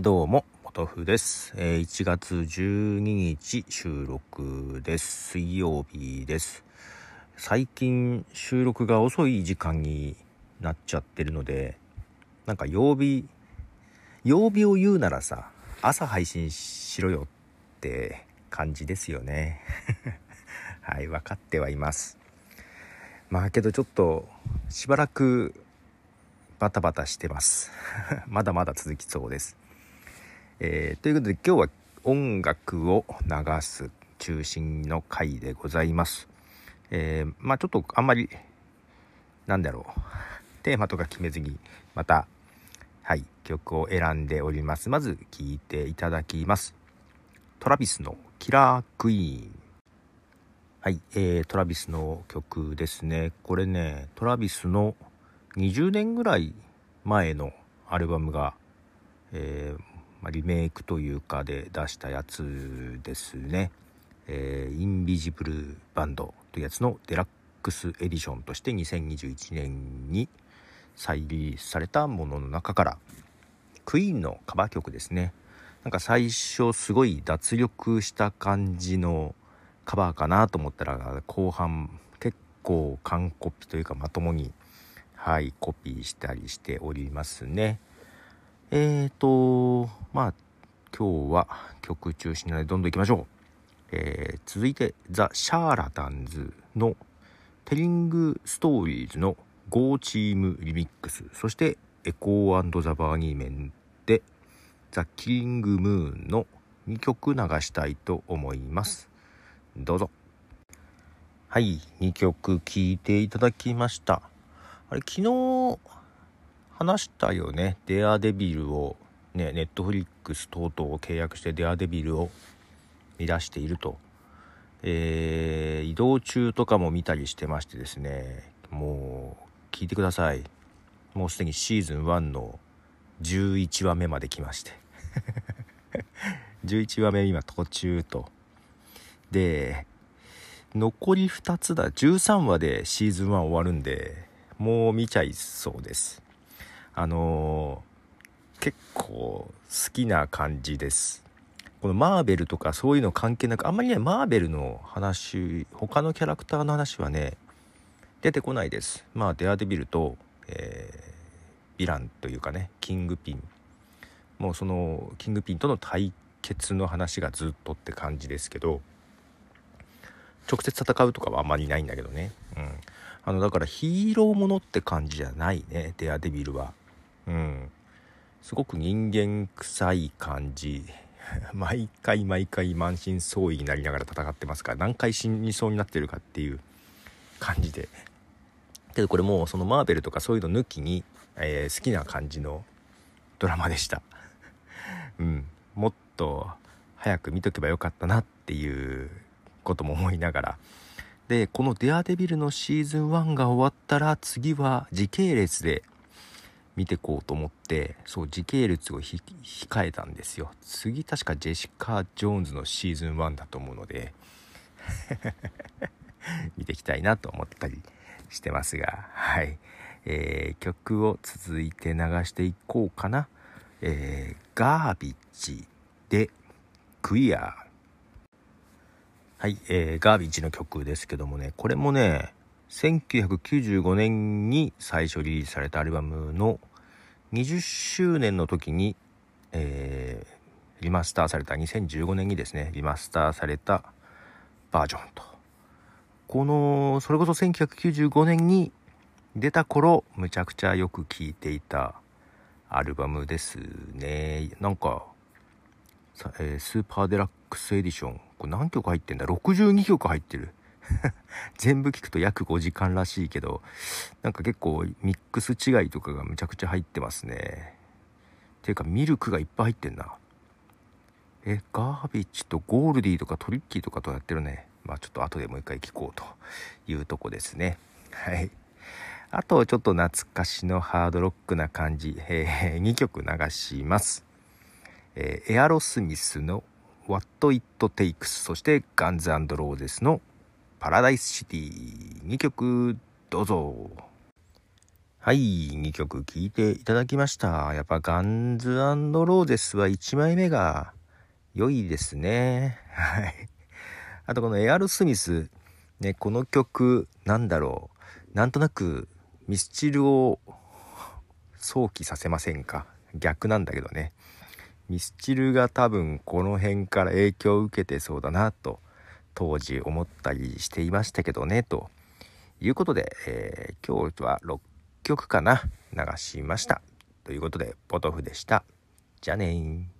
どうもポトフです。1月12日収録です。水曜日です。最近収録が遅い時間になっちゃってるので、なんか曜日を言うならさ、朝配信しろよって感じですよねはい、分かってはいます。まあけどちょっとしばらくバタバタしてますまだまだ続きそうです。ということで今日は音楽を流す中心の回でございます。まあちょっとあんまりテーマとか決めずにまた曲を選んでおります。まず聴いていただきます。トラビスのキラークイーン。トラビスの曲ですね。これね、トラビスの20年ぐらい前のアルバムが、リメイクというかで出したやつですね。インビジブルバンドというやつのデラックスエディションとして2021年に再リリースされたものの中から、クイーンのカバー曲ですね。なんか最初すごい脱力した感じのカバーかなと思ったら、後半結構完コピというかまともにコピーしたりしておりますね。今日は曲中心なのでどんどんいきましょう。続いてザ・シャーラタンズのテリング・ストーリーズの5チームリミックス、そしてエコー&ザ・バーニーメンでザ・キリング・ムーンの2曲流したいと思います。どうぞ。2曲聴いていただきました。昨日話したよね。デアデビルをね、ネットフリックス等々を契約してデアデビルを見出していると。移動中とかも見たりしてましてですね、もう聞いてください。もうすでにシーズン1の11話目まで来まして11話目今途中と。で、残り2つだ。13話でシーズン1終わるんで、もう見ちゃいそうです。結構好きな感じです。このマーベルとかそういうの関係なく、あんまりね、マーベルの話、他のキャラクターの話はね出てこないです。デアデビルと、ヴィランというかね、キングピン、もうそのキングピンとの対決の話がずっとって感じですけど、直接戦うとかはあんまりないんだけどね。だからヒーローものって感じじゃないね、デアデビルは。すごく人間臭い感じ毎回満身創痍になりながら戦ってますから、何回死にそうになってるかっていう感じで。けどこれもそのマーベルとかそういうの抜きに、好きな感じのドラマでしたもっと早く見とけばよかったなっていうことも思いながら。で、このデアデビルのシーズン1が終わったら、次は時系列で見てこうと思って、そう時系列を控えたんですよ。次確かジェシカ・ジョーンズのシーズン1だと思うので見ていきたいなと思ったりしてますが、曲を続いて流していこうかな。ガービッジでクイアー。ガービッジの曲ですけどもね、これもね1995年に最初リリースされたアルバムの20周年の時に、リマスターされた、2015年にですねリマスターされたバージョンと。このそれこそ1995年に出た頃、むちゃくちゃよく聴いていたアルバムですね。なんかスーパーデラックスエディション、これ何曲入ってんだ、62曲入ってる全部聞くと約5時間らしいけど、なんか結構ミックス違いとかがむちゃくちゃ入ってますね。ていうかミルクがいっぱい入ってんな。ガービッジとゴールディとかトリッキーとかとやってるね。ちょっと後でもう一回聞こうというとこですね。あとちょっと懐かしのハードロックな感じ、2曲流します。エアロスミスの What It Takes、 そしてガンズ&ローゼスのパラダイスシティ、2曲どうぞ。はい、2曲聴いていただきました。やっぱガンズ&ローゼスは1枚目が良いですね。はい。あとこのA.R.スミス、ね、この曲なんだろう。なんとなくミスチルを想起させませんか。逆なんだけどね。ミスチルが多分この辺から影響を受けてそうだなと当時思ったりしていましたけどね。ということで、今日は6曲かな流しました。ということでポトフでした。じゃあねー。